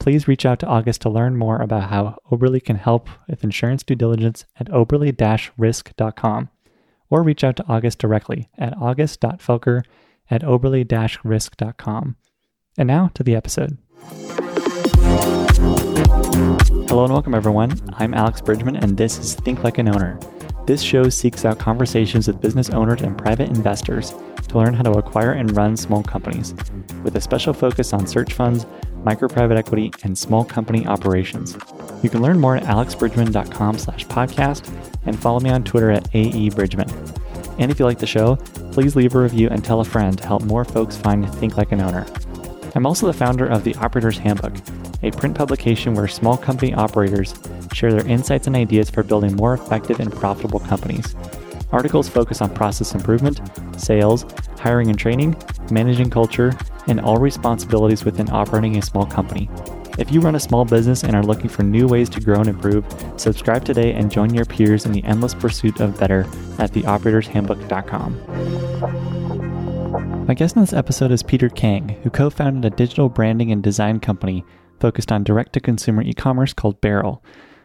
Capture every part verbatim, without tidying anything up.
please reach out to August to learn more about how Oberle can help with insurance due diligence at oberle dash risk dot com, or reach out to August directly at august.felker at oberle dash risk dot com. And now to the episode. Hello and welcome, everyone. I'm Alex Bridgman, and this is Think Like an Owner. This show seeks out conversations with business owners and private investors to learn how to acquire and run small companies, with a special focus on search funds, micro-private equity, and small company operations. You can learn more at alexbridgman.com slash podcast and follow me on Twitter at aebridgman. And if you like the show, please leave a review and tell a friend to help more folks find Think Like an Owner. I'm also the founder of The Operator's Handbook, a print publication where small company operators share their insights and ideas for building more effective and profitable companies. Articles focus on process improvement, sales, hiring and training, managing culture, and all responsibilities within operating a small company. If you run a small business and are looking for new ways to grow and improve, subscribe today and join your peers in the endless pursuit of better at the operators handbook dot com. My guest in this episode is Peter Kang, who co-founded a digital branding and design company focused on direct-to-consumer e-commerce called Barrel.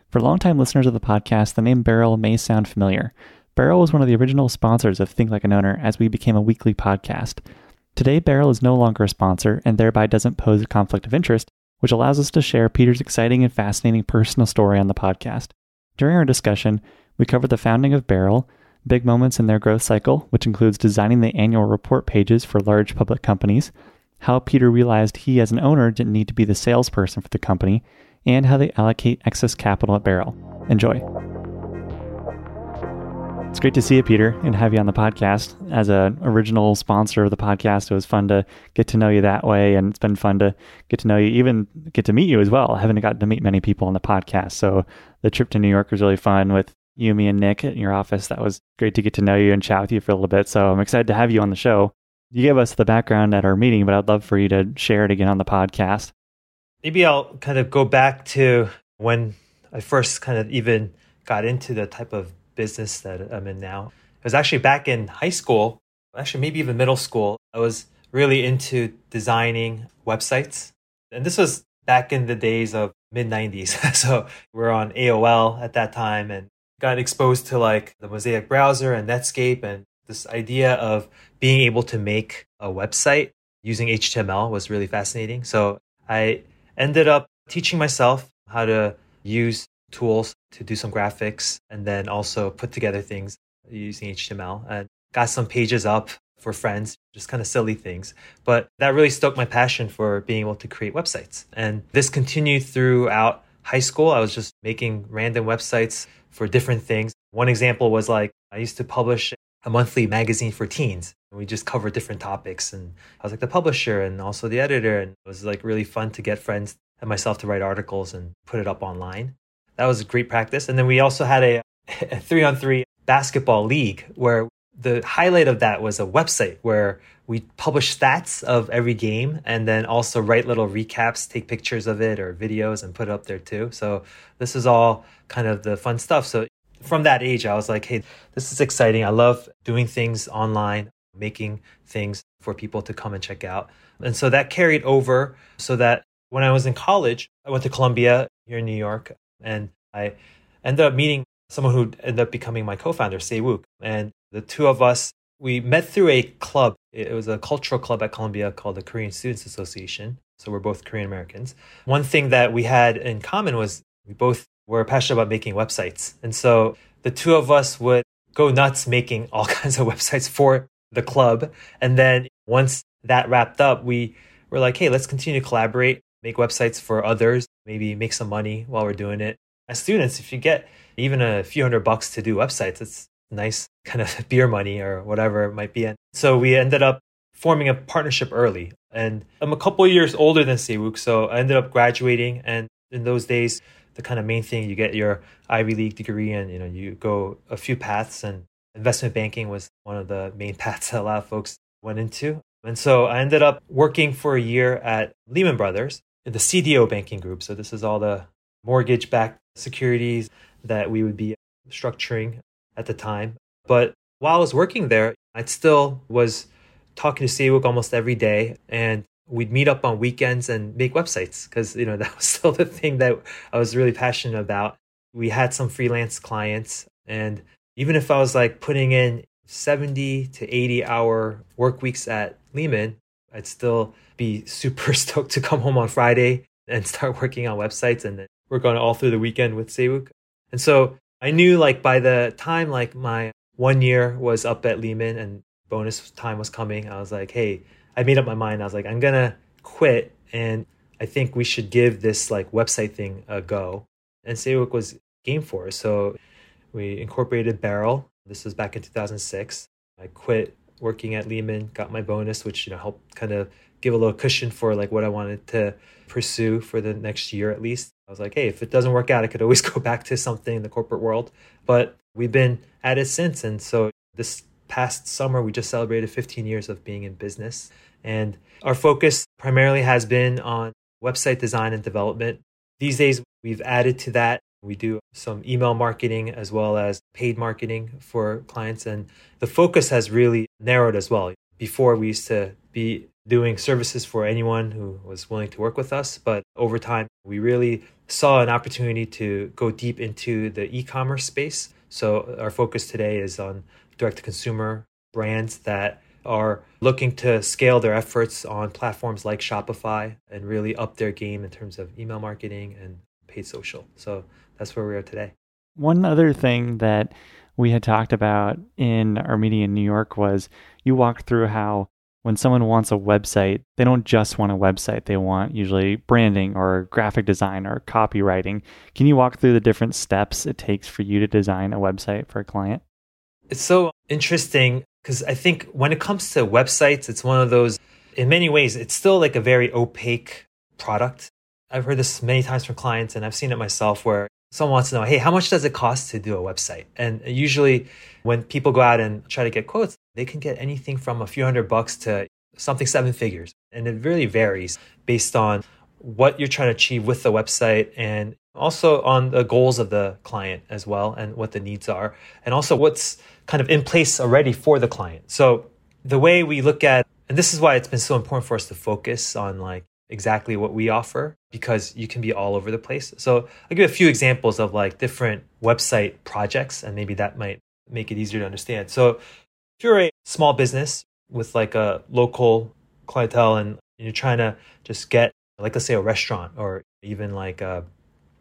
For longtime listeners of the podcast, the name Barrel may sound familiar. Barrel was one of the original sponsors of Think Like an Owner as we became a weekly podcast. Today, Barrel is no longer a sponsor and thereby doesn't pose a conflict of interest, which allows us to share Peter's exciting and fascinating personal story on the podcast. During our discussion, we covered the founding of Barrel, big moments in their growth cycle, which includes designing the annual report pages for large public companies, how Peter realized he as an owner didn't need to be the salesperson for the company, and how they allocate excess capital at Barrel. Enjoy. It's great to see you, Peter, and have you on the podcast. As an original sponsor of the podcast, it was fun to get to know you that way, and it's been fun to get to know you, even get to meet you as well. I haven't gotten to meet many people on the podcast, so the trip to New York was really fun with you, me, and Nick in your office. That was great to get to know you and chat with you for a little bit, so I'm excited to have you on the show. You gave us the background at our meeting, but I'd love for you to share it again on the podcast. Maybe I'll kind of go back to when I first kind of even got into the type of business that I'm in now. It was actually back in high school, actually maybe even middle school. I was really into designing websites. And this was back in the days of mid nineties. So we were on A O L at that time and got exposed to like the Mosaic browser and Netscape. And this idea of being able to make a website using H T M L was really fascinating. So I ended up teaching myself how to use tools to do some graphics and then also put together things using H T M L, and got some pages up for friends, just kind of silly things. But that really stoked my passion for being able to create websites. And this continued throughout high school. I was just making random websites for different things. One example was like, I used to publish a monthly magazine for teens. We just covered different topics, and I was like the publisher and also the editor, and it was like really fun to get friends and myself to write articles and put it up online. That was a great practice. And then we also had a, a three-on-three basketball league where the highlight of that was a website where we publish stats of every game and then also write little recaps, take pictures of it or videos and put it up there too. So this is all kind of the fun stuff. So from that age, I was like, hey, this is exciting. I love doing things online, making things for people to come and check out. And so that carried over so that when I was in college, I went to Columbia here in New York, and I ended up meeting someone who ended up becoming my co-founder, Se Wook. And the two of us, we met through a club. It was a cultural club at Columbia called the Korean Students Association. So we're both Korean Americans. One thing that we had in common was we both were passionate about making websites. And so the two of us would go nuts making all kinds of websites for the club. And then once that wrapped up, we were like, hey, let's continue to collaborate, make websites for others, maybe make some money while we're doing it. As students, if you get even a few hundred bucks to do websites, it's nice kind of beer money or whatever it might be. And so we ended up forming a partnership early. And I'm a couple of years older than Se Wook, so I ended up graduating. And in those days, the kind of main thing, you get your Ivy League degree and, you know, you go a few paths, and investment banking was one of the main paths that a lot of folks went into. And so I ended up working for a year at Lehman Brothers in the C D O banking group. So this is all the mortgage-backed securities that we would be structuring at the time. But while I was working there, I still was talking to Se Wook almost every day, and we'd meet up on weekends and make websites because, you know, that was still the thing that I was really passionate about. We had some freelance clients, and even if I was like putting in seventy to eighty hour work weeks at Lehman, I'd still be super stoked to come home on Friday and start working on websites and work on it all through the weekend with Se Wook. And so I knew like by the time like my one year was up at Lehman and bonus time was coming, I was like, hey, I made up my mind. I was like, I'm going to quit, and I think we should give this like website thing a go. And Se Wook was game for it. So we incorporated Barrel. This was back in two thousand six. I quit working at Lehman, got my bonus, which, you know, helped kind of give a little cushion for like what I wanted to pursue for the next year at least. I was like, hey, if it doesn't work out, I could always go back to something in the corporate world. But we've been at it since. And so this past summer, we just celebrated fifteen years of being in business. And our focus primarily has been on website design and development. These days, we've added to that. We do some email marketing as well as paid marketing for clients. And the focus has really narrowed as well. Before, we used to be doing services for anyone who was willing to work with us. But over time, we really saw an opportunity to go deep into the e-commerce space. So our focus today is on direct-to-consumer brands that are looking to scale their efforts on platforms like Shopify and really up their game in terms of email marketing and paid social. So that's where we are today. One other thing that we had talked about in our meeting in New York was you walked through how when someone wants a website, they don't just want a website. They want usually branding or graphic design or copywriting. Can you walk through the different steps it takes for you to design a website for a client? It's so interesting because I think when it comes to websites, it's one of those, in many ways, it's still like a very opaque product. I've heard this many times from clients, and I've seen it myself, where someone wants to know, hey, how much does it cost to do a website? And usually when people go out and try to get quotes, they can get anything from a few hundred bucks to something seven figures. And it really varies based on what you're trying to achieve with the website, and also on the goals of the client as well, and what the needs are, and also what's kind of in place already for the client. So the way we look at, and this is why it's been so important for us to focus on like exactly what we offer, because you can be all over the place. So I'll give a few examples of like different website projects, and maybe that might make it easier to understand. So if you're a small business with like a local clientele, and you're trying to just get, like, let's say a restaurant or even like a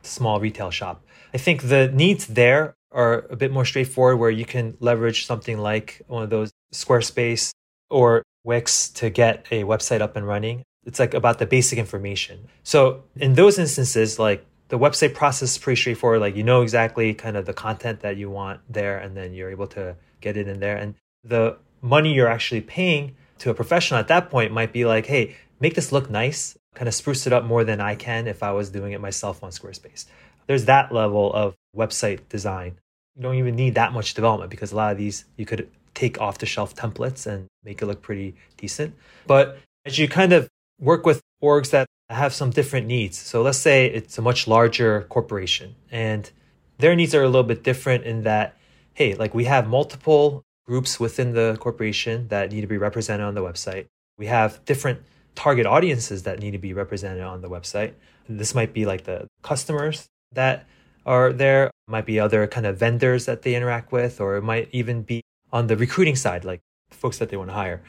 small retail shop, I think the needs there are a bit more straightforward, where you can leverage something like one of those Squarespace or Wix to get a website up and running. It's like about the basic information. So in those instances, like the website process is pretty straightforward. Like, you know exactly kind of the content that you want there, and then you're able to get it in there. And the money you're actually paying to a professional at that point might be like, hey, make this look nice, kind of spruce it up more than I can if I was doing it myself on Squarespace. There's that level of website design. You don't even need that much development because a lot of these you could take off-the-shelf templates and make it look pretty decent. But as you kind of work with orgs that have some different needs, so let's say it's a much larger corporation and their needs are a little bit different in that, hey, like we have multiple groups within the corporation that need to be represented on the website. We have different target audiences that need to be represented on the website. This might be like the customers that are there, it might be other kind of vendors that they interact with, or it might even be on the recruiting side, like folks that they want to hire.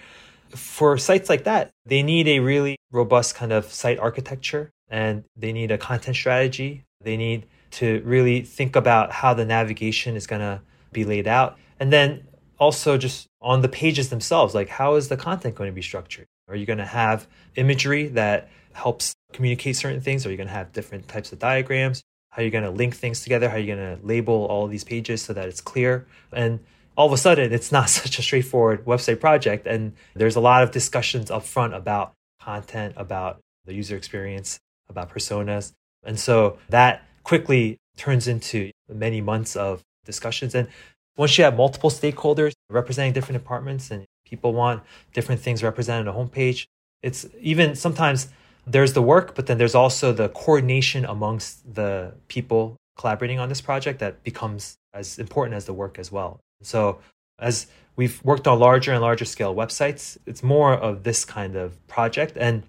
For sites like that, they need a really robust kind of site architecture and they need a content strategy. They need to really think about how the navigation is going to be laid out. And then also just on the pages themselves, like how is the content going to be structured? Are you going to have imagery that helps communicate certain things? Are you going to have different types of diagrams? How are you going to link things together? How are you going to label all these pages so that it's clear? And all of a sudden, it's not such a straightforward website project. And there's a lot of discussions up front about content, about the user experience, about personas. And so that quickly turns into many months of discussions. And once you have multiple stakeholders representing different departments and people want different things represented on a homepage, it's even sometimes there's the work, but then there's also the coordination amongst the people collaborating on this project that becomes as important as the work as well. So as we've worked on larger and larger scale websites, it's more of this kind of project. And,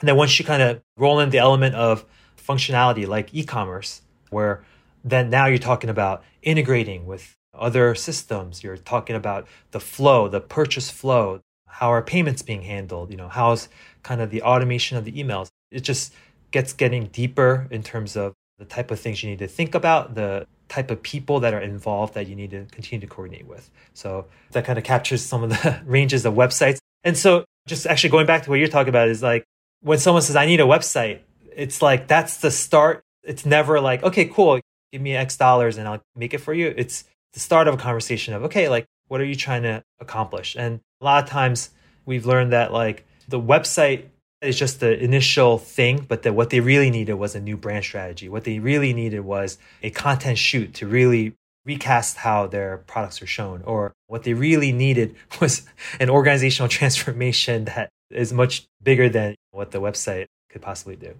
and then once you kind of roll in the element of functionality like e-commerce, where then now you're talking about integrating with other systems, you're talking about the flow, the purchase flow, how are payments being handled, you know, how's kind of the automation of the emails. It just gets getting deeper in terms of the type of things you need to think about, the type of people that are involved that you need to continue to coordinate with. So that kind of captures some of the ranges of websites. And so just actually going back to what you're talking about is like when someone says, I need a website, it's like, that's the start. It's never like, okay, cool, give me X dollars and I'll make it for you. It's the start of a conversation of, okay, like, what are you trying to accomplish? And a lot of times we've learned that like the website is just the initial thing, but that what they really needed was a new brand strategy. What they really needed was a content shoot to really recast how their products are shown. Or what they really needed was an organizational transformation that is much bigger than what the website could possibly do.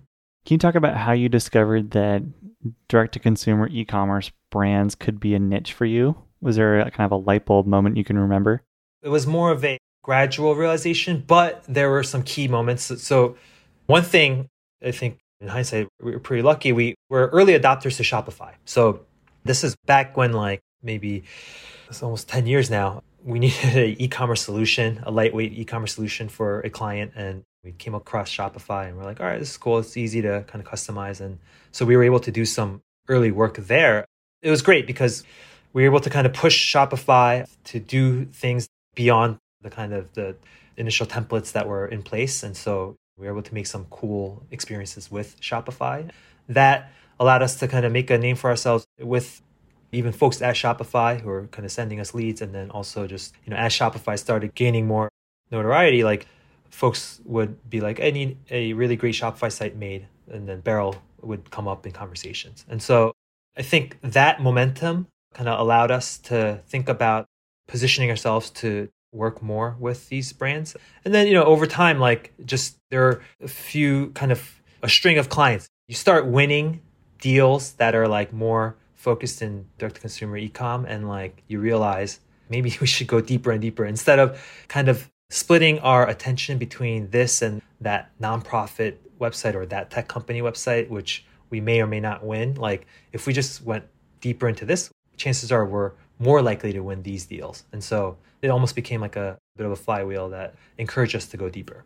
Can you talk about how you discovered that direct-to-consumer e-commerce brands could be a niche for you? Was there a kind of a light bulb moment you can remember? It was more of a gradual realization, but there were some key moments. So one thing, I think in hindsight, we were pretty lucky. We were early adopters to Shopify. So this is back when like maybe it's almost ten years now, we needed an e-commerce solution, a lightweight e-commerce solution for a client. And we came across Shopify and we're like, all right, this is cool. It's easy to kind of customize. And so we were able to do some early work there. It was great because we were able to kind of push Shopify to do things beyond the kind of the initial templates that were in place. And so we were able to make some cool experiences with Shopify. That allowed us to kind of make a name for ourselves with even folks at Shopify who are kind of sending us leads. And then also just, you know, as Shopify started gaining more notoriety, like folks would be like, I need a really great Shopify site made. And then Barrel would come up in conversations. And so I think that momentum kind of allowed us to think about positioning ourselves to work more with these brands. And then, you know, over time, like just there are a few kind of a string of clients. You start winning deals that are like more focused in direct-to-consumer e-com, and like you realize maybe we should go deeper and deeper instead of kind of splitting our attention between this and that nonprofit website or that tech company website, which we may or may not win. Like if we just went deeper into this, chances are we're more likely to win these deals. And so it almost became like a bit of a flywheel that encouraged us to go deeper.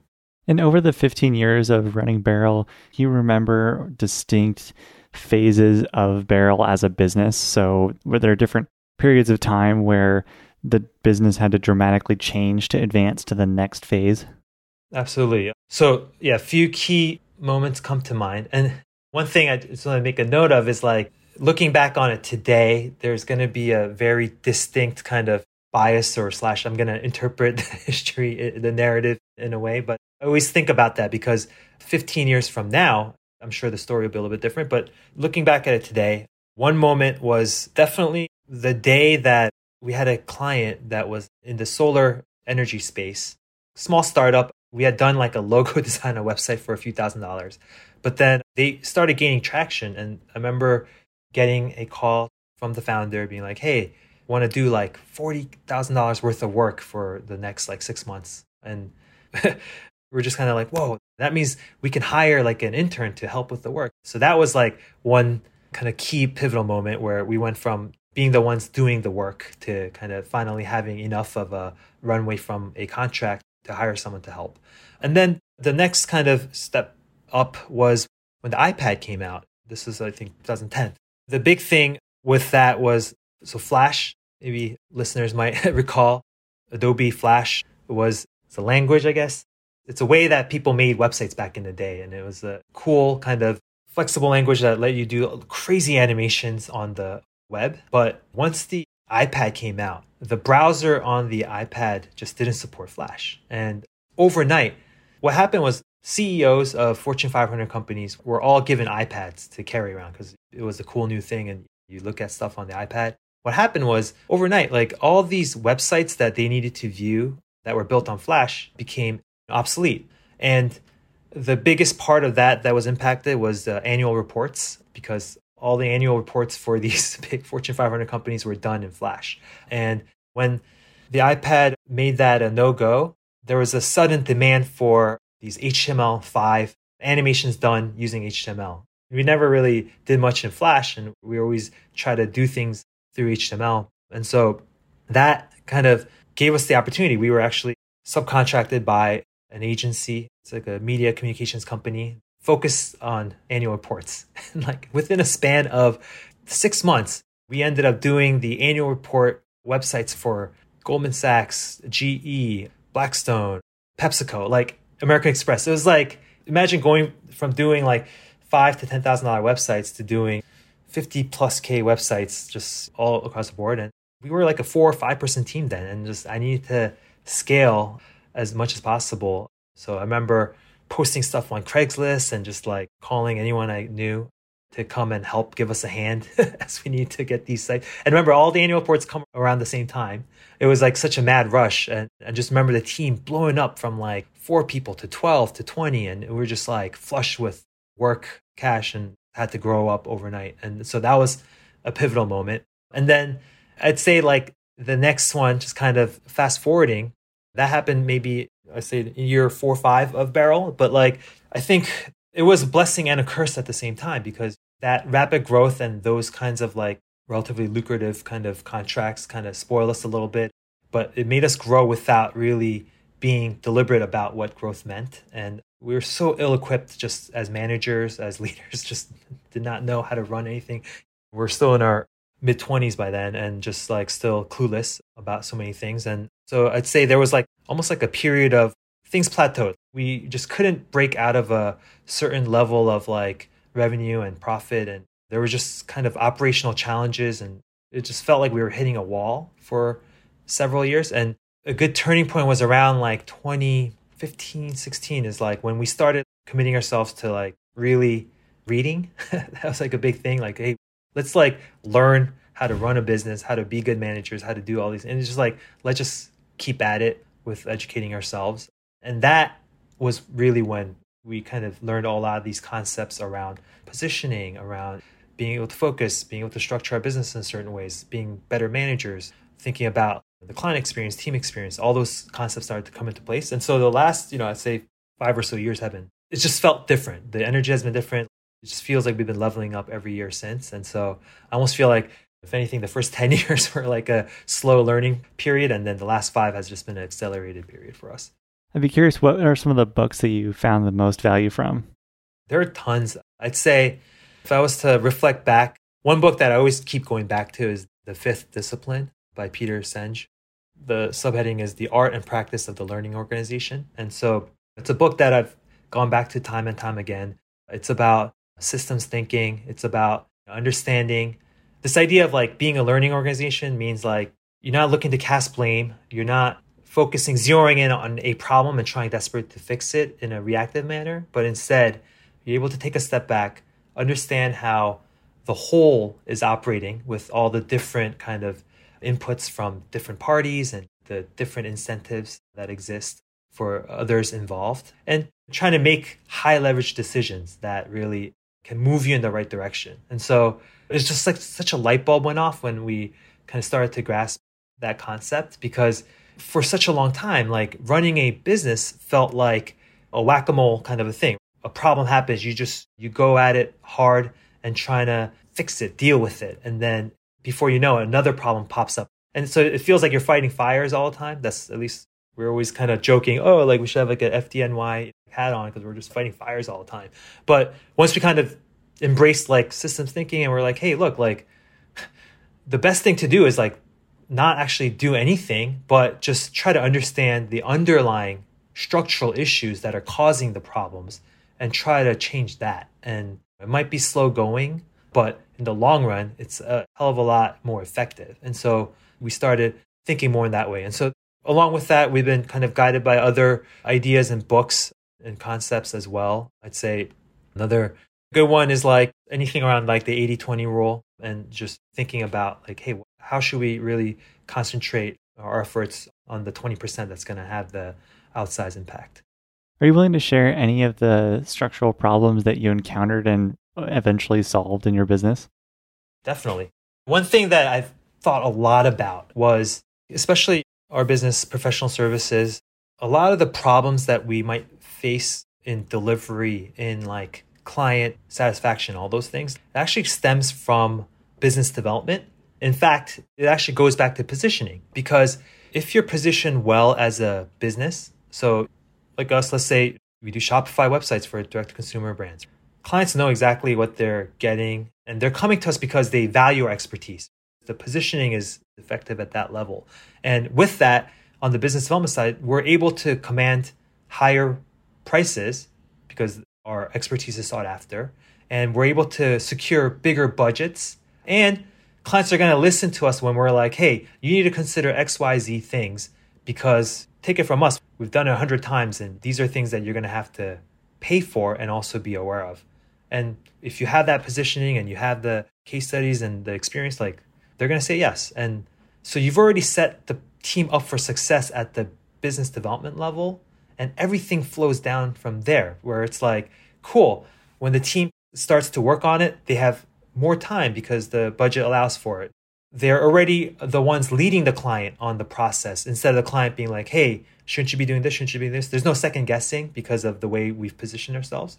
And over the fifteen years of running Barrel, you remember distinct phases of Barrel as a business. So were there different periods of time where the business had to dramatically change to advance to the next phase? Absolutely. So yeah, a few key moments come to mind. And one thing I just want to make a note of is like, looking back on it today, there's going to be a very distinct kind of bias or slash I'm going to interpret the history, the narrative in a way. But I always think about that because fifteen years from now, I'm sure the story will be a little bit different. But looking back at it today, one moment was definitely the day that we had a client that was in the solar energy space, small startup. We had done like a logo design, a website for a few thousand dollars, but then they started gaining traction. And I remember getting a call from the founder being like, hey, want to do like forty thousand dollars worth of work for the next like six months. And we're just kind of like, whoa, that means we can hire like an intern to help with the work. So that was like one kind of key pivotal moment where we went from being the ones doing the work to kind of finally having enough of a runway from a contract to hire someone to help. And then the next kind of step up was when the iPad came out. This is, I think, twenty ten. The big thing with that was, so Flash, maybe listeners might recall, Adobe Flash was it's a language, I guess. It's a way that people made websites back in the day. And it was a cool kind of flexible language that let you do crazy animations on the web. But once the iPad came out, the browser on the iPad just didn't support Flash. And overnight, what happened was C E Os of Fortune five hundred companies were all given iPads to carry around because it was a cool new thing and you look at stuff on the iPad. What happened was overnight, like all these websites that they needed to view that were built on Flash became obsolete. And the biggest part of that that was impacted was the annual reports, because all the annual reports for these big Fortune five hundred companies were done in Flash. And when the iPad made that a no-go, there was a sudden demand for these H T M L five animations done using H T M L. We never really did much in Flash, and we always try to do things through H T M L. And so that kind of gave us the opportunity. We were actually subcontracted by an agency. It's like a media communications company focused on annual reports. And like within a span of six months, we ended up doing the annual report websites for Goldman Sachs, G E, Blackstone, PepsiCo, like American Express. It was like, imagine going from doing like five to ten thousand dollars websites to doing fifty plus K websites just all across the board. And we were like a four or five percent team then. And just, I needed to scale as much as possible. So I remember posting stuff on Craigslist and just like calling anyone I knew to come and help give us a hand as we need to get these sites. And remember, all the annual reports come around the same time. It was like such a mad rush. And I just remember the team blowing up from like four people to twelve to twenty. And we were just like flush with work, cash, and had to grow up overnight. And so that was a pivotal moment. And then I'd say like the next one, just kind of fast forwarding, that happened maybe I say year four or five of Barrel, but like, I think it was a blessing and a curse at the same time, because that rapid growth and those kinds of like relatively lucrative kind of contracts kind of spoil us a little bit, but it made us grow without really being deliberate about what growth meant. And we were so ill-equipped just as managers, as leaders, just did not know how to run anything. We're still in our mid-twenties by then and just like still clueless about so many things. And so I'd say there was like almost like a period of things plateaued. We just couldn't break out of a certain level of like revenue and profit. And there were just kind of operational challenges. And it just felt like we were hitting a wall for several years. And a good turning point was around like twenty fifteen, sixteen is like when we started committing ourselves to like really reading. That was like a big thing. Like, hey, let's like learn how to run a business, how to be good managers, how to do all these. And it's just like, let's just keep at it with educating ourselves. And that was really when we kind of learned a lot of these concepts around positioning, around being able to focus, being able to structure our business in certain ways, being better managers, thinking about the client experience, team experience, all those concepts started to come into place. And so the last, you know, I'd say five or so years have been, it just felt different. The energy has been different. It just feels like we've been leveling up every year since. And so I almost feel like, if anything, the first ten years were like a slow learning period. And then the last five has just been an accelerated period for us. I'd be curious, what are some of the books that you found the most value from? There are tons. I'd say if I was to reflect back, one book that I always keep going back to is The Fifth Discipline by Peter Senge. The subheading is The Art and Practice of the Learning Organization. And so it's a book that I've gone back to time and time again. It's about systems thinking. It's about understanding. This idea of like being a learning organization means like You're not looking to cast blame. You're not focusing, zeroing in on a problem and trying desperately to fix it in a reactive manner. But instead, you're able to take a step back, understand how the whole is operating with all the different kind of inputs from different parties and the different incentives that exist for others involved, and trying to make high leverage decisions that really can move you in the right direction. And so it's just like such a light bulb went off when we kind of started to grasp that concept, because for such a long time, like running a business felt like a whack-a-mole kind of a thing. A problem happens, you just, you go at it hard and trying to fix it, deal with it. And then before you know it, another problem pops up. And so it feels like you're fighting fires all the time. That's at least, we're always kind of joking, oh, like we should have like an F D N Y hat on because we're just fighting fires all the time. But once we kind of embraced like systems thinking and we're like, hey, look, like the best thing to do is like not actually do anything, but just try to understand the underlying structural issues that are causing the problems and try to change that. And it might be slow going, but in the long run, it's a hell of a lot more effective. And so we started thinking more in that way. And so along with that, we've been kind of guided by other ideas and books and concepts as well. I'd say another good one is like anything around like the eighty twenty rule and just thinking about like, hey, how should we really concentrate our efforts on the twenty percent that's going to have the outsized impact? Are you willing to share any of the structural problems that you encountered and eventually solved in your business? Definitely. One thing that I've thought a lot about was, especially our business, professional services, a lot of the problems that we might face in delivery, in like client satisfaction, all those things, it actually stems from business development. In fact, it actually goes back to positioning, because if you're positioned well as a business, so like us, let's say we do Shopify websites for direct-to-consumer brands. Clients know exactly what they're getting, and they're coming to us because they value our expertise. The positioning is effective at that level. And with that, on the business development side, we're able to command higher prices because our expertise is sought after, and we're able to secure bigger budgets. And clients are going to listen to us when we're like, hey, you need to consider X Y Z things, because take it from us, we've done it a hundred times, and these are things that you're going to have to pay for and also be aware of. And if you have that positioning and you have the case studies and the experience, like they're going to say yes. And so you've already set the team up for success at the business development level, and everything flows down from there, where it's like, cool, when the team starts to work on it, they have more time because the budget allows for it. They're already the ones leading the client on the process, instead of the client being like, hey, shouldn't you be doing this? Shouldn't you be doing this? There's no second guessing because of the way we've positioned ourselves.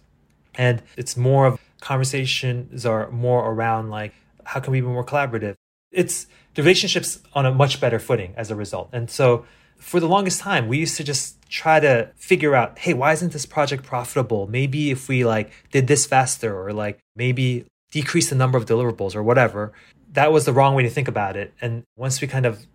And it's more of conversations are more around like, how can we be more collaborative? It's the relationships on a much better footing as a result. And so for the longest time, we used to just try to figure out, hey, why isn't this project profitable? Maybe if we like did this faster, or like maybe decrease the number of deliverables or whatever. That was the wrong way to think about it. And once we kind of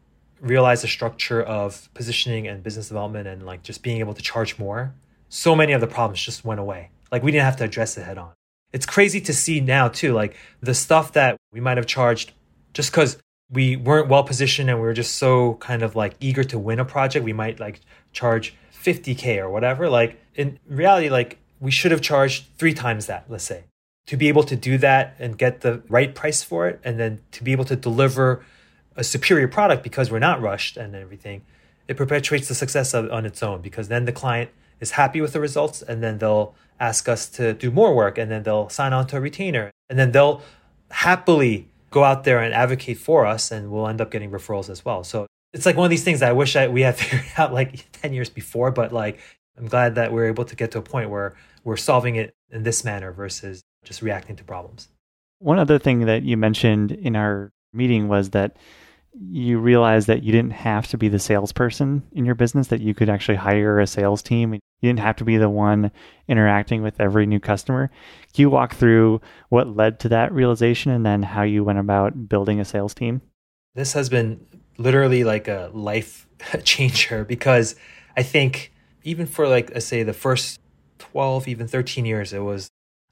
realized the structure of positioning and business development and like just being able to charge more, so many of the problems just went away. Like we didn't have to address it head on. It's crazy to see now too, like the stuff that we might have charged just because we weren't well positioned and we were just so kind of like eager to win a project, we might like charge fifty K or whatever. Like in reality, like we should have charged three times that, let's say, to be able to do that and get the right price for it, and then to be able to deliver a superior product because we're not rushed and everything. It perpetuates the success of, on its own, because then the client is happy with the results, and then they'll ask us to do more work, and then they'll sign on to a retainer, and then they'll happily go out there and advocate for us, and we'll end up getting referrals as well. So it's like one of these things that I wish I, we had figured out like ten years before, but like I'm glad that we're able to get to a point where we're solving it in this manner versus just reacting to problems. One other thing that you mentioned in our meeting was that you realized that you didn't have to be the salesperson in your business, that you could actually hire a sales team. You didn't have to be the one interacting with every new customer. Can you walk through what led to that realization and then how you went about building a sales team? This has been literally like a life changer, because I think even for like, I say the first twelve, even thirteen years, it was,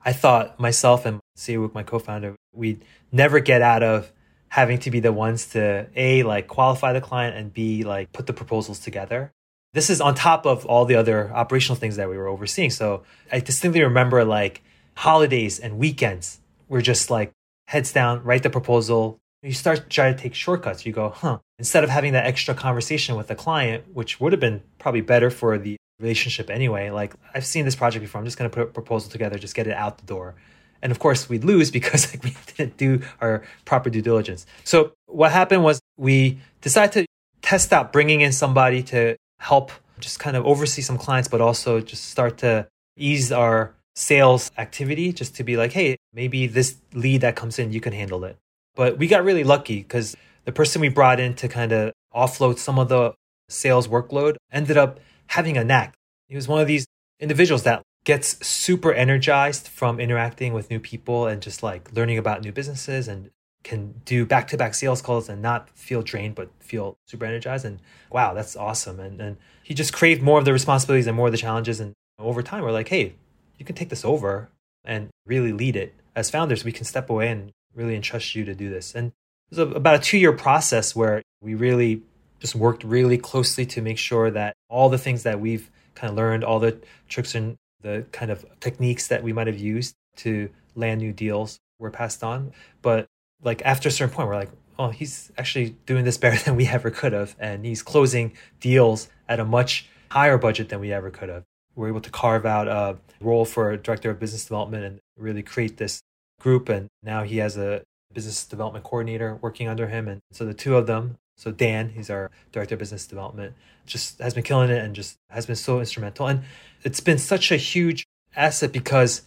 I thought myself and Se Wook, my co-founder, we'd never get out of having to be the ones to A, like qualify the client, and B, like put the proposals together. This is on top of all the other operational things that we were overseeing. So I distinctly remember like holidays and weekends were just like heads down, write the proposal. You start to try to take shortcuts. You go, huh, instead of having that extra conversation with the client, which would have been probably better for the relationship anyway, like I've seen this project before, I'm just going to put a proposal together, just get it out the door. And of course we'd lose because like we didn't do our proper due diligence. So what happened was we decided to test out bringing in somebody to help just kind of oversee some clients, but also just start to ease our sales activity, just to be like, hey, maybe this lead that comes in, you can handle it. But we got really lucky because the person we brought in to kind of offload some of the sales workload ended up having a knack. He was one of these individuals that gets super energized from interacting with new people and just like learning about new businesses, and can do back-to-back sales calls and not feel drained, but feel super energized. And wow, that's awesome. And and he just craved more of the responsibilities and more of the challenges. And over time, we're like, hey, you can take this over and really lead it. As founders, we can step away and really entrust you to do this. And it was a, about a two-year process where we really just worked really closely to make sure that all the things that we've kind of learned, all the tricks and the kind of techniques that we might have used to land new deals were passed on. But like after a certain point, we're like, oh, he's actually doing this better than we ever could have. And he's closing deals at a much higher budget than we ever could have. We're able to carve out a role for a director of business development and really create this group. And now he has a business development coordinator working under him. And so the two of them, so Dan, he's our director of business development, just has been killing it and just has been so instrumental. And it's been such a huge asset because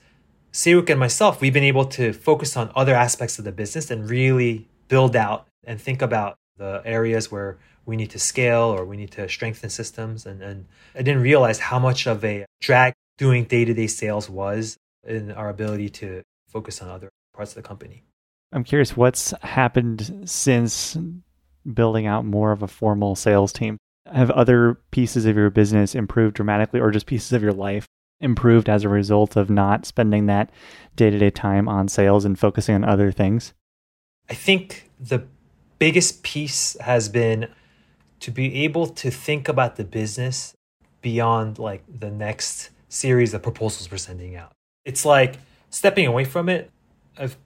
Se Wook and myself, we've been able to focus on other aspects of the business and really build out and think about the areas where we need to scale or we need to strengthen systems. And, and I didn't realize how much of a drag doing day-to-day sales was in our ability to focus on other parts of the company. I'm curious what's happened since building out more of a formal sales team. Have other pieces of your business improved dramatically, or just pieces of your life improved as a result of not spending that day-to-day time on sales and focusing on other things? I think the biggest piece has been to be able to think about the business beyond like the next series of proposals we're sending out. It's like stepping away from it. I've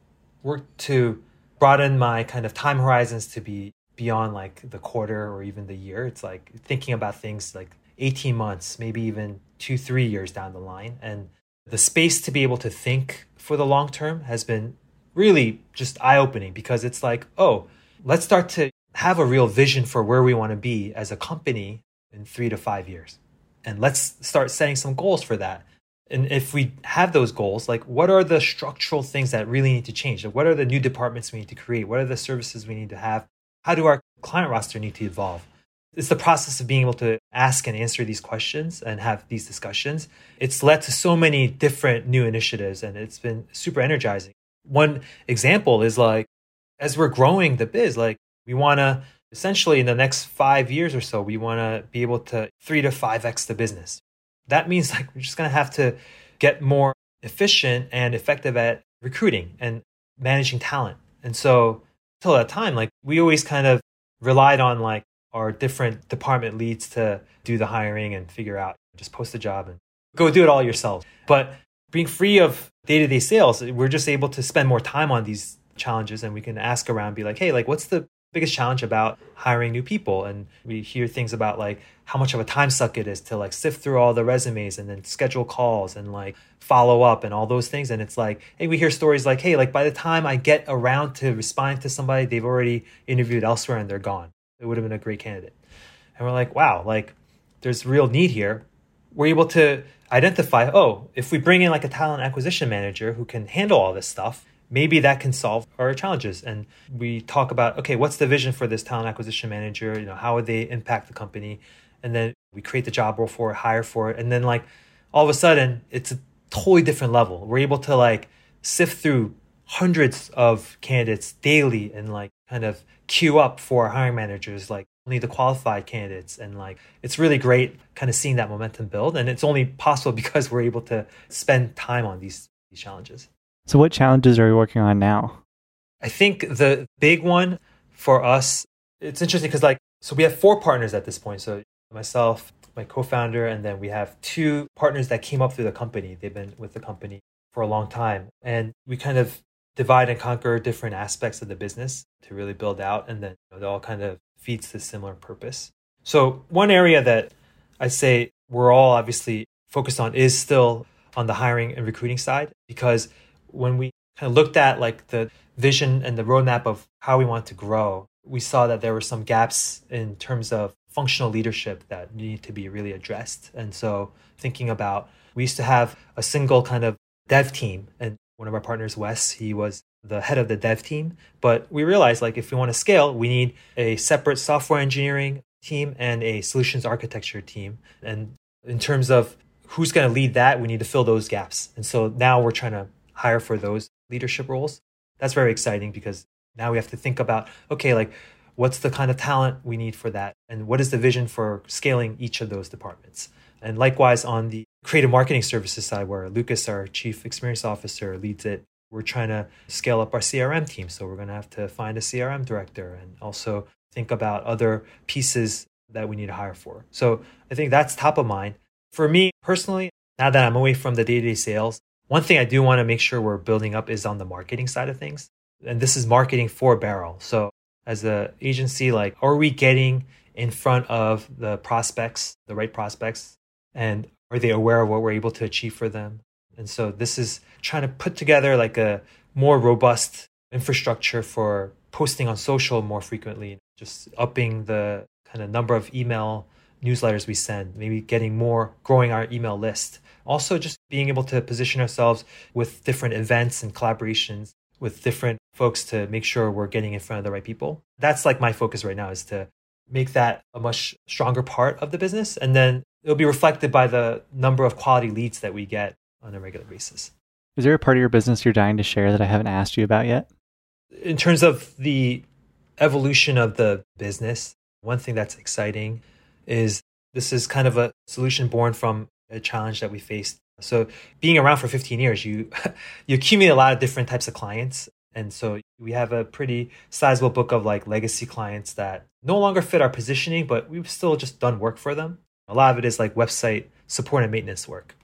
worked to broaden my kind of time horizons to be beyond like the quarter or even the year. It's like thinking about things like eighteen months, maybe even two, three years down the line. And the space to be able to think for the long term has been really just eye-opening, because it's like, oh, let's start to have a real vision for where we want to be as a company in three to five years. And let's start setting some goals for that. And if we have those goals, like what are the structural things that really need to change? Like, what are the new departments we need to create? What are the services we need to have? How do our client roster need to evolve? It's the process of being able to ask and answer these questions and have these discussions. It's led to so many different new initiatives, and it's been super energizing. One example is like, as we're growing the biz, like we want to essentially in the next five years or so, we want to be able to three to five X the business. That means like we're just going to have to get more efficient and effective at recruiting and managing talent. And so until that time, like we always kind of relied on like our different department leads to do the hiring and figure out, just post a job and go do it all yourself. But being free of day-to-day sales, we're just able to spend more time on these challenges, and we can ask around, be like, hey, like what's the biggest challenge about hiring new people? And we hear things about like how much of a time suck it is to like sift through all the resumes and then schedule calls and like follow up and all those things. And it's like, hey, we hear stories like, hey, like by the time I get around to responding to somebody, they've already interviewed elsewhere and they're gone. It would have been a great candidate. And we're like, wow, like there's real need here. We're able to identify, oh, if we bring in like a talent acquisition manager who can handle all this stuff, maybe that can solve our challenges. And we talk about, okay, what's the vision for this talent acquisition manager? You know, how would they impact the company? And then we create the job role for it, hire for it. And then like all of a sudden, it's a totally different level. We're able to like sift through hundreds of candidates daily and like kind of queue up for hiring managers, like only the qualified candidates. And like, it's really great kind of seeing that momentum build. And it's only possible because we're able to spend time on these, these challenges. So what challenges are you working on now? I think the big one for us, it's interesting because like, so we have four partners at this point. So myself, my co-founder, and then we have two partners that came up through the company. They've been with the company for a long time. And we kind of divide and conquer different aspects of the business to really build out. And then you know, it all kind of feeds this similar purpose. So one area that I say we're all obviously focused on is still on the hiring and recruiting side, because when we kind of looked at like the vision and the roadmap of how we want to grow, we saw that there were some gaps in terms of functional leadership that need to be really addressed. And so thinking about, we used to have a single kind of dev team, and one of our partners, Wes, he was the head of the dev team. But we realized like if we want to scale, we need a separate software engineering team and a solutions architecture team. And in terms of who's going to lead that, we need to fill those gaps. And so now we're trying to hire for those leadership roles. That's very exciting because now we have to think about, okay, like what's the kind of talent we need for that? And what is the vision for scaling each of those departments? And likewise, on the creative marketing services side, where Lucas, our chief experience officer, leads it, we're trying to scale up our C R M team. So we're going to have to find a C R M director and also think about other pieces that we need to hire for. So I think that's top of mind. For me personally, now that I'm away from the day-to-day sales, one thing I do want to make sure we're building up is on the marketing side of things. And this is marketing for Barrel. So as an agency, like, are we getting in front of the prospects, the right prospects? And are they aware of what we're able to achieve for them? And so this is trying to put together like a more robust infrastructure for posting on social more frequently, just upping the kind of number of email newsletters we send, maybe getting more, growing our email list. Also just being able to position ourselves with different events and collaborations with different folks to make sure we're getting in front of the right people. That's like my focus right now, is to make that a much stronger part of the business. And then it'll be reflected by the number of quality leads that we get on a regular basis. Is there a part of your business you're dying to share that I haven't asked you about yet? In terms of the evolution of the business, one thing that's exciting is this is kind of a solution born from a challenge that we faced. So being around for fifteen years, you you accumulate a lot of different types of clients. And so we have a pretty sizable book of like legacy clients that no longer fit our positioning, but we've still just done work for them. A lot of it is like website support and maintenance work.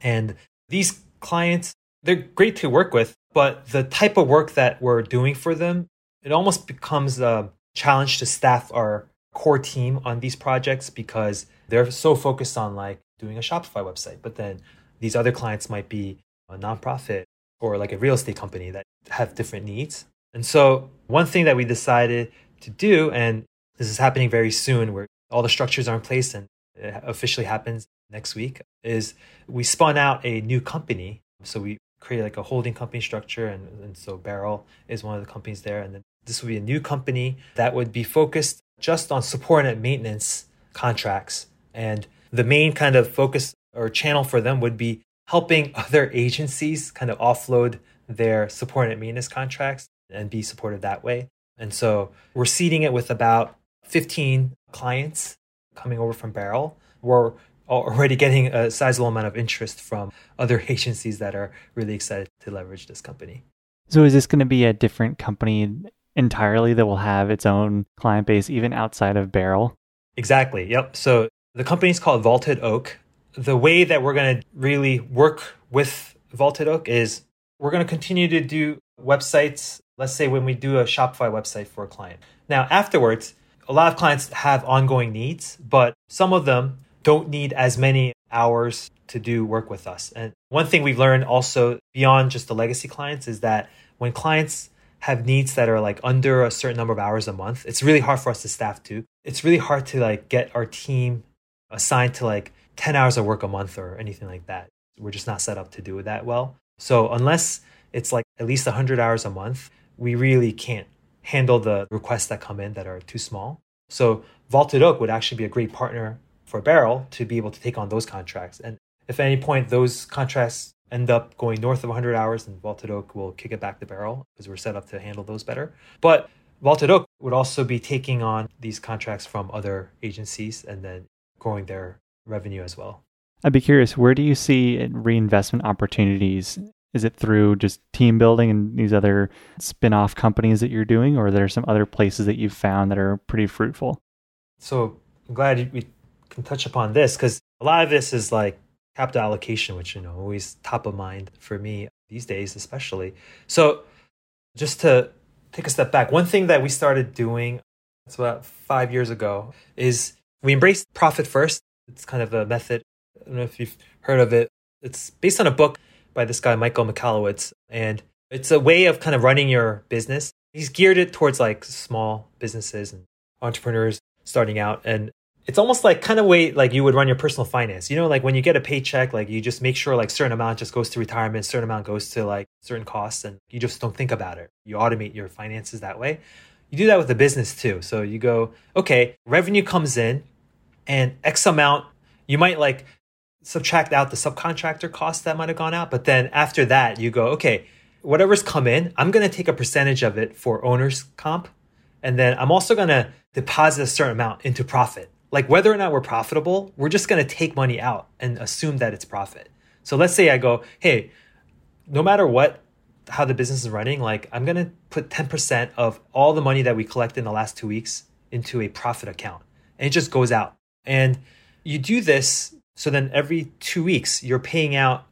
And these clients, they're great to work with, but the type of work that we're doing for them, it almost becomes a challenge to staff our core team on these projects because they're so focused on like doing a Shopify website. But then these other clients might be a nonprofit or like a real estate company that have different needs. And so one thing that we decided to do, and this is happening very soon where all the structures are in place and it officially happens next week, is we spun out a new company. So we created like a holding company structure. And, and so Barrel is one of the companies there. And then this would be a new company that would be focused just on support and maintenance contracts. And the main kind of focus or channel for them would be helping other agencies kind of offload their support and maintenance contracts and be supported that way. And so we're seeding it with about fifteen clients coming over from Barrel. We're already getting a sizable amount of interest from other agencies that are really excited to leverage this company. So is this going to be a different company entirely that will have its own client base even outside of Barrel? Exactly. Yep. So the company is called Vaulted Oak. The way that we're going to really work with Vaulted Oak is we're going to continue to do websites. Let's say when we do a Shopify website for a client. Now, afterwards, a lot of clients have ongoing needs, but some of them don't need as many hours to do work with us. And one thing we've learned also beyond just the legacy clients is that when clients have needs that are like under a certain number of hours a month, it's really hard for us to staff to. It's really hard to like get our team assigned to like ten hours of work a month or anything like that. We're just not set up to do that well. So unless it's like at least one hundred hours a month, we really can't handle the requests that come in that are too small. So Vaulted Oak would actually be a great partner for Barrel to be able to take on those contracts. And if at any point those contracts end up going north of one hundred hours, then Vaulted Oak will kick it back to Barrel because we're set up to handle those better. But Vaulted Oak would also be taking on these contracts from other agencies and then growing their revenue as well. I'd be curious, where do you see reinvestment opportunities Is it through just team building and these other spin-off companies that you're doing, or are there some other places that you've found that are pretty fruitful? So I'm glad we can touch upon this, because a lot of this is like capital allocation, which, you know, always top of mind for me these days, especially. So just to take a step back, one thing that we started doing, that's about five years ago, is we embraced profit first. It's kind of a method. I don't know if you've heard of it. It's based on a book by this guy, Michael Michalowicz. And it's a way of kind of running your business. He's geared it towards like small businesses and entrepreneurs starting out. And it's almost like kind of way like you would run your personal finance. You know, like when you get a paycheck, like you just make sure like certain amount just goes to retirement, certain amount goes to like certain costs, and you just don't think about it. You automate your finances that way. You do that with the business too. So you go, okay, revenue comes in and X amount, you might like subtract out the subcontractor costs that might have gone out. But then after that, you go, okay, whatever's come in, I'm going to take a percentage of it for owner's comp. And then I'm also going to deposit a certain amount into profit. Like whether or not we're profitable, we're just going to take money out and assume that it's profit. So let's say I go, hey, no matter what, how the business is running, like I'm going to put ten percent of all the money that we collect in the last two weeks into a profit account. And it just goes out. And you do this, so then every two weeks, you're paying out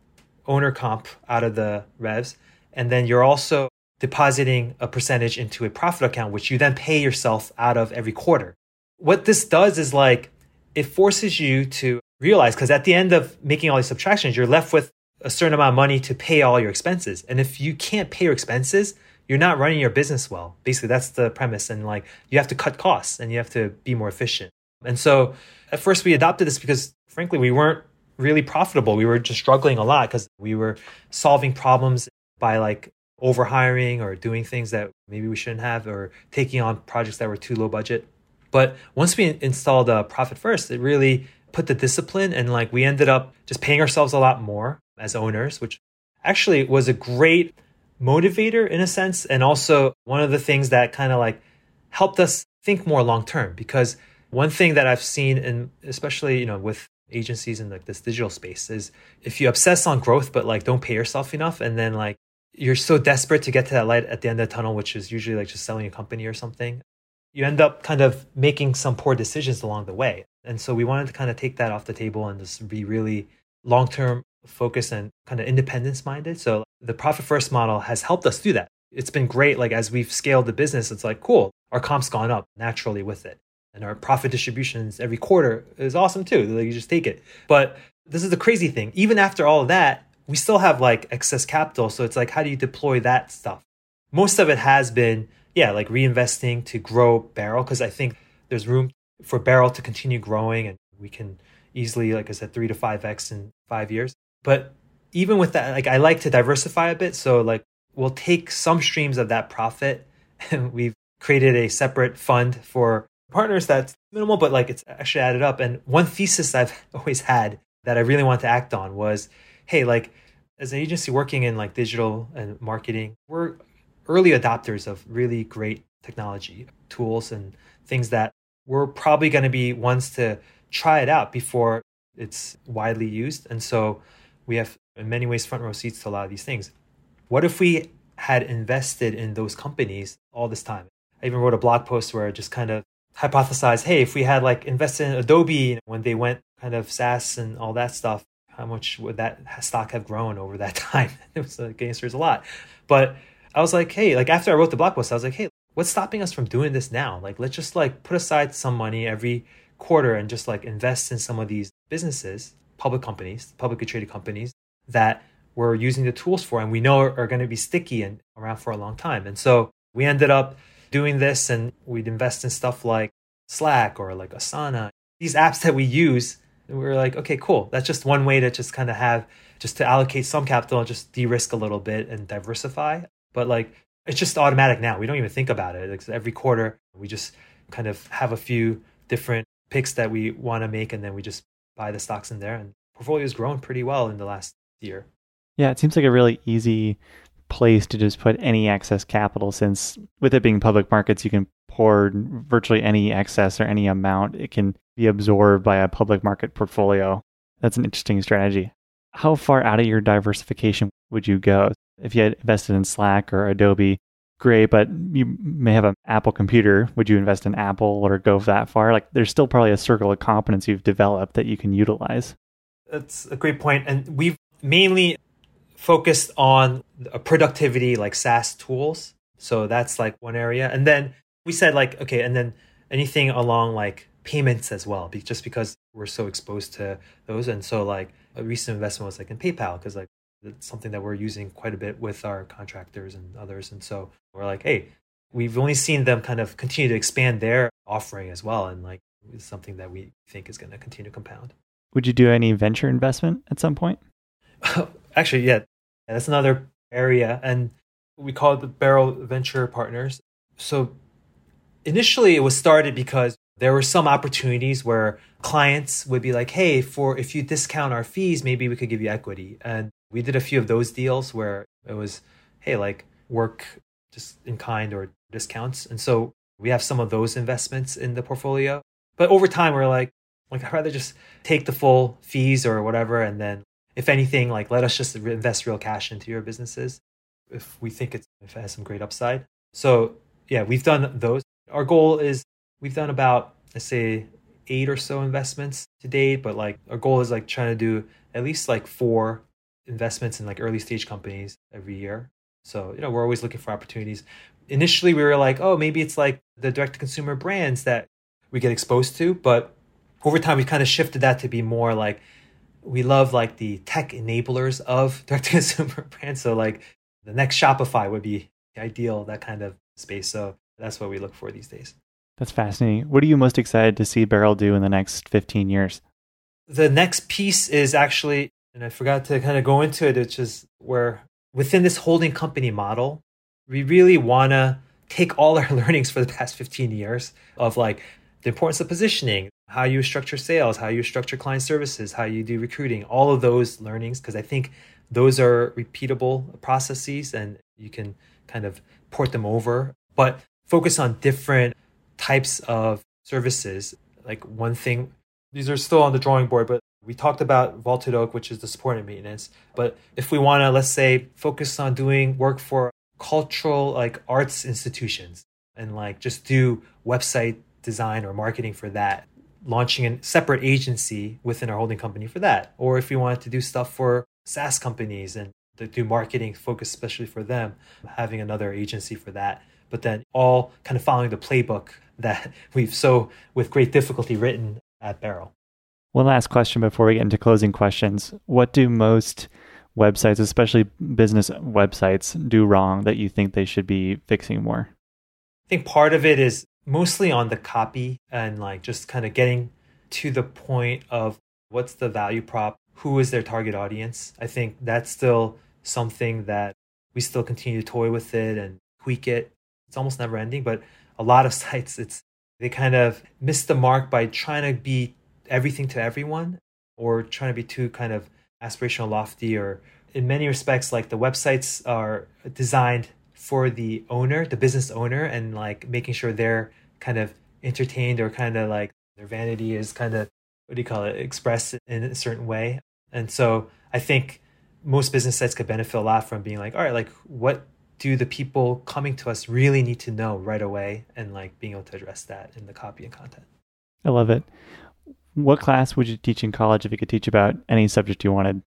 owner comp out of the revs. And then you're also depositing a percentage into a profit account, which you then pay yourself out of every quarter. What this does is like, it forces you to realize, because at the end of making all these subtractions, you're left with a certain amount of money to pay all your expenses. And if you can't pay your expenses, you're not running your business well. Basically, that's the premise. And like, you have to cut costs and you have to be more efficient. And so at first we adopted this because frankly, we weren't really profitable. We were just struggling a lot because we were solving problems by like overhiring or doing things that maybe we shouldn't have, or taking on projects that were too low budget. But once we installed uh, Profit First, it really put the discipline, and like we ended up just paying ourselves a lot more as owners, which actually was a great motivator in a sense. And also one of the things that kind of like helped us think more long-term, because one thing that I've seen, and especially, you know, with agencies in like this digital space, is if you obsess on growth, but like don't pay yourself enough, and then like you're so desperate to get to that light at the end of the tunnel, which is usually like just selling a company or something, you end up kind of making some poor decisions along the way. And so we wanted to kind of take that off the table and just be really long-term focused and kind of independence-minded. So the Profit First model has helped us do that. It's been great. Like as we've scaled the business, it's like, cool, our comp's gone up naturally with it. And our profit distributions every quarter is awesome too. Like you just take it. But this is the crazy thing. Even after all of that, we still have like excess capital. So it's like, how do you deploy that stuff? Most of it has been Yeah, like reinvesting to grow Barrel, because I think there's room for Barrel to continue growing, and we can easily, like I said, three to five X in five years. But even with that, like I like to diversify a bit. So like we'll take some streams of that profit, and we've created a separate fund for partners that's minimal, but like it's actually added up. And one thesis I've always had that I really want to act on was, hey, like as an agency working in like digital and marketing, we're early adopters of really great technology tools and things that we're probably going to be ones to try it out before it's widely used. And so we have in many ways front row seats to a lot of these things. What if we had invested in those companies all this time? I even wrote a blog post where I just kind of hypothesized, hey, if we had like invested in Adobe when they went kind of SaaS and all that stuff, how much would that stock have grown over that time? It was like answers a lot. But I was like, hey, like after I wrote the blog post, I was like, hey, what's stopping us from doing this now? Like, let's just like put aside some money every quarter and just like invest in some of these businesses, public companies, publicly traded companies that we're using the tools for and we know are, are going to be sticky and around for a long time. And so we ended up doing this, and we'd invest in stuff like Slack or like Asana, these apps that we use. And we were like, okay, cool. That's just one way to just kind of have, just to allocate some capital and just de-risk a little bit and diversify. But like, it's just automatic now. We don't even think about it. Like every quarter, we just kind of have a few different picks that we want to make, and then we just buy the stocks in there. And portfolio has grown pretty well in the last year. Yeah, it seems like a really easy place to just put any excess capital, since with it being public markets, you can pour virtually any excess or any amount. It can be absorbed by a public market portfolio. That's an interesting strategy. how far out of your diversification would you go? If you had invested in Slack or Adobe, great, but you may have an Apple computer. Would you invest in Apple or go that far? Like, there's still probably a circle of competence you've developed that you can utilize. That's a great point. And we've mainly focused on a productivity like SaaS tools. So that's like one area. And then we said like, okay, and then anything along like payments as well, just because we're so exposed to those. And so like a recent investment was like in PayPal, because like it's something that we're using quite a bit with our contractors and others. And so we're like, hey, we've only seen them kind of continue to expand their offering as well. And like it's something that we think is going to continue to compound. Would you do any venture investment at some point? Actually, yeah, that's another area. And we call it the Barrel Venture Partners. So initially it was started because there were some opportunities where clients would be like, hey, for if you discount our fees, maybe we could give you equity. And we did a few of those deals where it was, hey, like work just in kind or discounts. And so we have some of those investments in the portfolio. But over time, we're like, Like, I'd rather just take the full fees or whatever. And then if anything, like, let us just invest real cash into your businesses if we think it's, if it has some great upside. So yeah, we've done those. Our goal is we've done about, let's say, eight or so investments to date. But like our goal is like trying to do at least like four investments in like early stage companies every year. So, you know, we're always looking for opportunities. Initially, we were like, oh, maybe it's like the direct to consumer brands that we get exposed to. But over time, we kind of shifted that to be more like, we love like the tech enablers of direct-to-consumer brands. So like the next Shopify would be ideal, that kind of space. So that's what we look for these days. That's fascinating. What are you most excited to see Barrel do in the next fifteen years? The next piece is actually, and I forgot to kind of go into it, which is where within this holding company model, we really want to take all our learnings for the past fifteen years of like the importance of positioning, how you structure sales, how you structure client services, how you do recruiting, all of those learnings, because I think those are repeatable processes and you can kind of port them over, but focus on different types of services. Like one thing, these are still on the drawing board, but we talked about Vaulted Oak, which is the support and maintenance. But if we want to, let's say, focus on doing work for cultural, like arts institutions, and like just do website design or marketing for that, launching a separate agency within our holding company for that. Or if we wanted to do stuff for SaaS companies and to do marketing focused especially for them, having another agency for that. But then all kind of following the playbook that we've so with great difficulty written at Barrel. One last question before we get into closing questions. What do most websites, especially business websites, do wrong that you think they should be fixing more? I think part of it is mostly on the copy and like just kind of getting to the point of what's the value prop, who is their target audience. I think that's still something that we still continue to toy with it and tweak it. It's almost never ending, but a lot of sites, it's they kind of miss the mark by trying to be everything to everyone or trying to be too kind of aspirational, lofty, or in many respects, like the websites are designed for the owner, the business owner, and like making sure they're kind of entertained or kind of like their vanity is kind of, what do you call it, expressed in a certain way. And so I think most business sites could benefit a lot from being like, all right, like what do the people coming to us really need to know right away? And like being able to address that in the copy and content. I love it. What class would you teach in college if you could teach about any subject you wanted?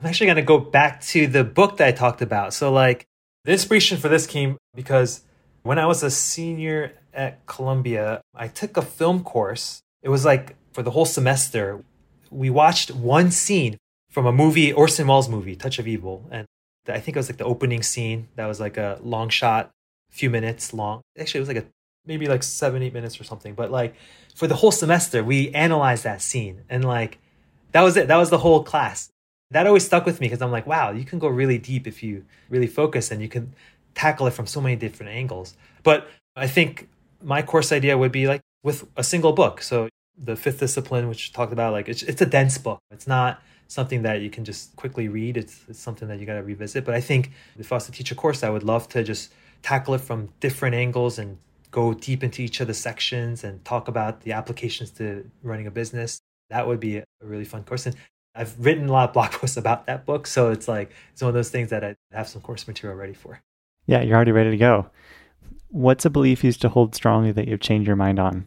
I'm actually going to go back to the book that I talked about. So like, the inspiration for this came because when I was a senior at Columbia, I took a film course. It was like for the whole semester, we watched one scene from a movie, Orson Welles' movie, Touch of Evil. And I think it was like the opening scene that was like a long shot, few minutes long. Actually, it was like a maybe like seven, eight minutes or something. But like for the whole semester, we analyzed that scene. And like that was it. That was the whole class. That always stuck with me because I'm like, wow, you can go really deep if you really focus and you can tackle it from so many different angles. But I think my course idea would be like with a single book. So The Fifth Discipline, which talked about like, it's, it's a dense book. It's not something that you can just quickly read. It's, it's something that you got to revisit. But I think if I was to teach a course, I would love to just tackle it from different angles and go deep into each of the sections and talk about the applications to running a business. That would be a really fun course. And I've written a lot of blog posts about that book. So it's like, it's one of those things that I have some course material ready for. Yeah, you're already ready to go. What's a belief you used to hold strongly that you've changed your mind on?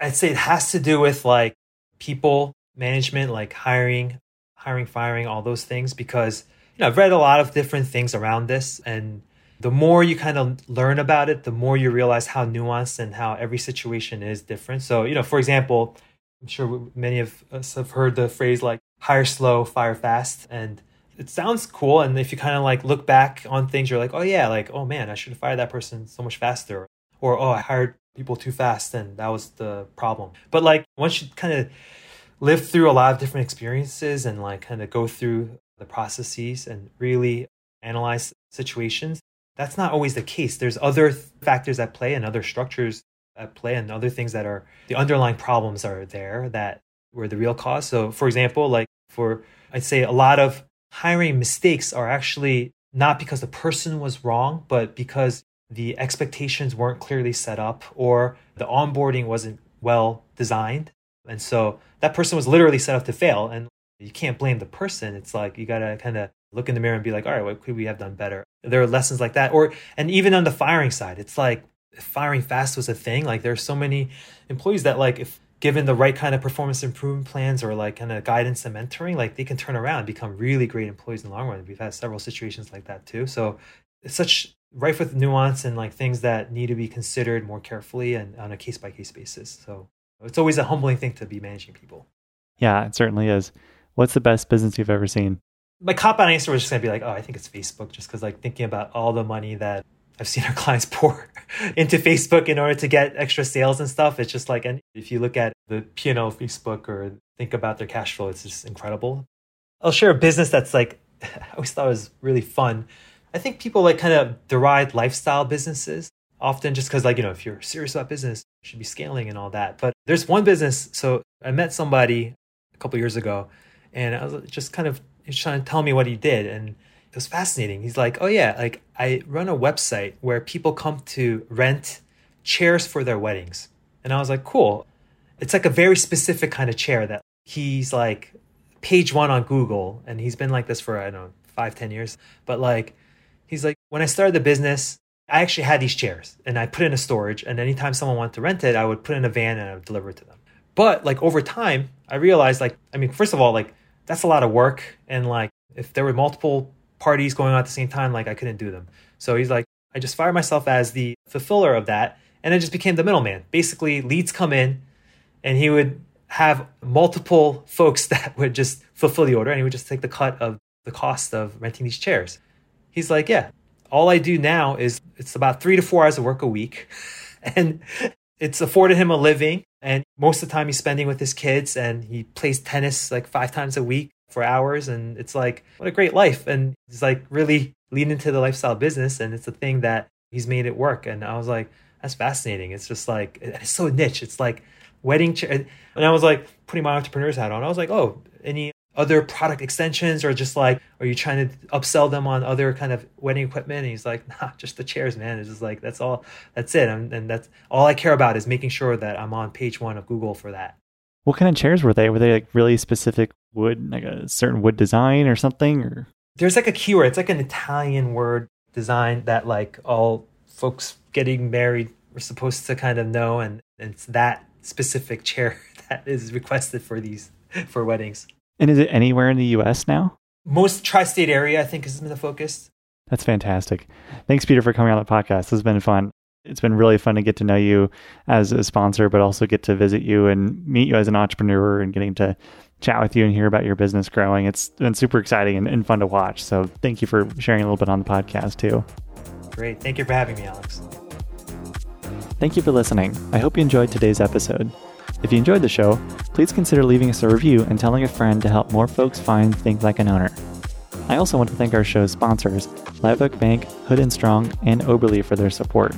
I'd say it has to do with like people management, like hiring, hiring, firing, all those things, because you know, I've read a lot of different things around this. And the more you kind of learn about it, the more you realize how nuanced and how every situation is different. So, you know, for example, I'm sure many of us have heard the phrase like hire slow, fire fast. And it sounds cool. And if you kind of like look back on things, you're like, oh yeah, like, oh man, I should have fired that person so much faster. Or, oh, I hired people too fast and that was the problem. But like once you kind of live through a lot of different experiences and like kind of go through the processes and really analyze situations, that's not always the case. There's other th- factors at play and other structures at play and other things that are the underlying problems are there that were the real cause. So for example, like for, I'd say a lot of hiring mistakes are actually not because the person was wrong, but because the expectations weren't clearly set up or the onboarding wasn't well designed. And so that person was literally set up to fail and you can't blame the person. It's like, you got to kind of look in the mirror and be like, all right, what could we have done better? There are lessons like that. Or, and even on the firing side, it's like if firing fast was a thing, like there are so many employees that like, if given the right kind of performance improvement plans or like kind of guidance and mentoring, like they can turn around and become really great employees in the long run. We've had several situations like that too. So it's such rife with nuance and like things that need to be considered more carefully and on a case by case basis. So it's always a humbling thing to be managing people. Yeah, it certainly is. What's the best business you've ever seen? My cop-out answer was just going to be like, oh, I think it's Facebook, just because like thinking about all the money that I've seen our clients pour into Facebook in order to get extra sales and stuff. It's just like, and if you look at the P and L of Facebook or think about their cash flow, it's just incredible. I'll share a business that's like, I always thought it was really fun. I think people like kind of deride lifestyle businesses often just because like, you know, if you're serious about business, you should be scaling and all that. But there's one business. So I met somebody a couple years ago and I was just kind of He's trying to tell me what he did. And it was fascinating. He's like, oh yeah, like I run a website where people come to rent chairs for their weddings. And I was like, cool. It's like a very specific kind of chair that he's like page one on Google. And he's been like this for, I don't know, five, ten years. But like, he's like, when I started the business, I actually had these chairs and I put in a storage. And anytime someone wanted to rent it, I would put in a van and I would deliver it to them. But like over time, I realized like, I mean, first of all, like, that's a lot of work. And like, if there were multiple parties going on at the same time, like I couldn't do them. So he's like, I just fired myself as the fulfiller of that. And I just became the middleman. Basically leads come in and he would have multiple folks that would just fulfill the order. And he would just take the cut of the cost of renting these chairs. He's like, yeah, all I do now is it's about three to four hours of work a week. And it's afforded him a living. And most of the time he's spending with his kids and he plays tennis like five times a week for hours. And it's like, what a great life. And he's like really leaning into the lifestyle business. And it's a thing that he's made it work. And I was like, that's fascinating. It's just like, it's so niche. It's like wedding chair. And I was like putting my entrepreneur's hat on. I was like, oh, any other product extensions or just like, are you trying to upsell them on other kind of wedding equipment? And he's like, nah, just the chairs, man. It's just like, that's all, that's it. And, and that's all I care about is making sure that I'm on page one of Google for that. What kind of chairs were they? Were they like really specific wood, like a certain wood design or something? Or there's like a keyword. It's like an Italian word design that like all folks getting married were supposed to kind of know. And it's that specific chair that is requested for these, for weddings. And is it anywhere in the U S now? Most tri-state area, I think, has been the focus. That's fantastic. Thanks, Peter, for coming on the podcast. This has been fun. It's been really fun to get to know you as a sponsor, but also get to visit you and meet you as an entrepreneur and getting to chat with you and hear about your business growing. It's been super exciting and, and fun to watch. So thank you for sharing a little bit on the podcast, too. Great. Thank you for having me, Alex. Thank you for listening. I hope you enjoyed today's episode. If you enjoyed the show, please consider leaving us a review and telling a friend to help more folks find Think Like an Owner. I also want to thank our show's sponsors, Live Oak Bank, Hood and Strong, and Oberle for their support.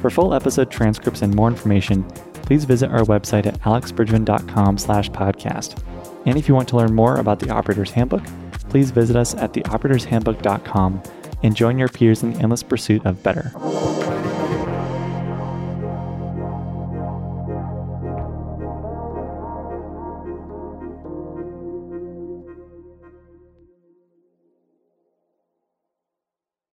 For full episode transcripts and more information, please visit our website at alex bridgman dot com slash podcast. And if you want to learn more about The Operator's Handbook, please visit us at the operators handbook dot com and join your peers in the endless pursuit of better.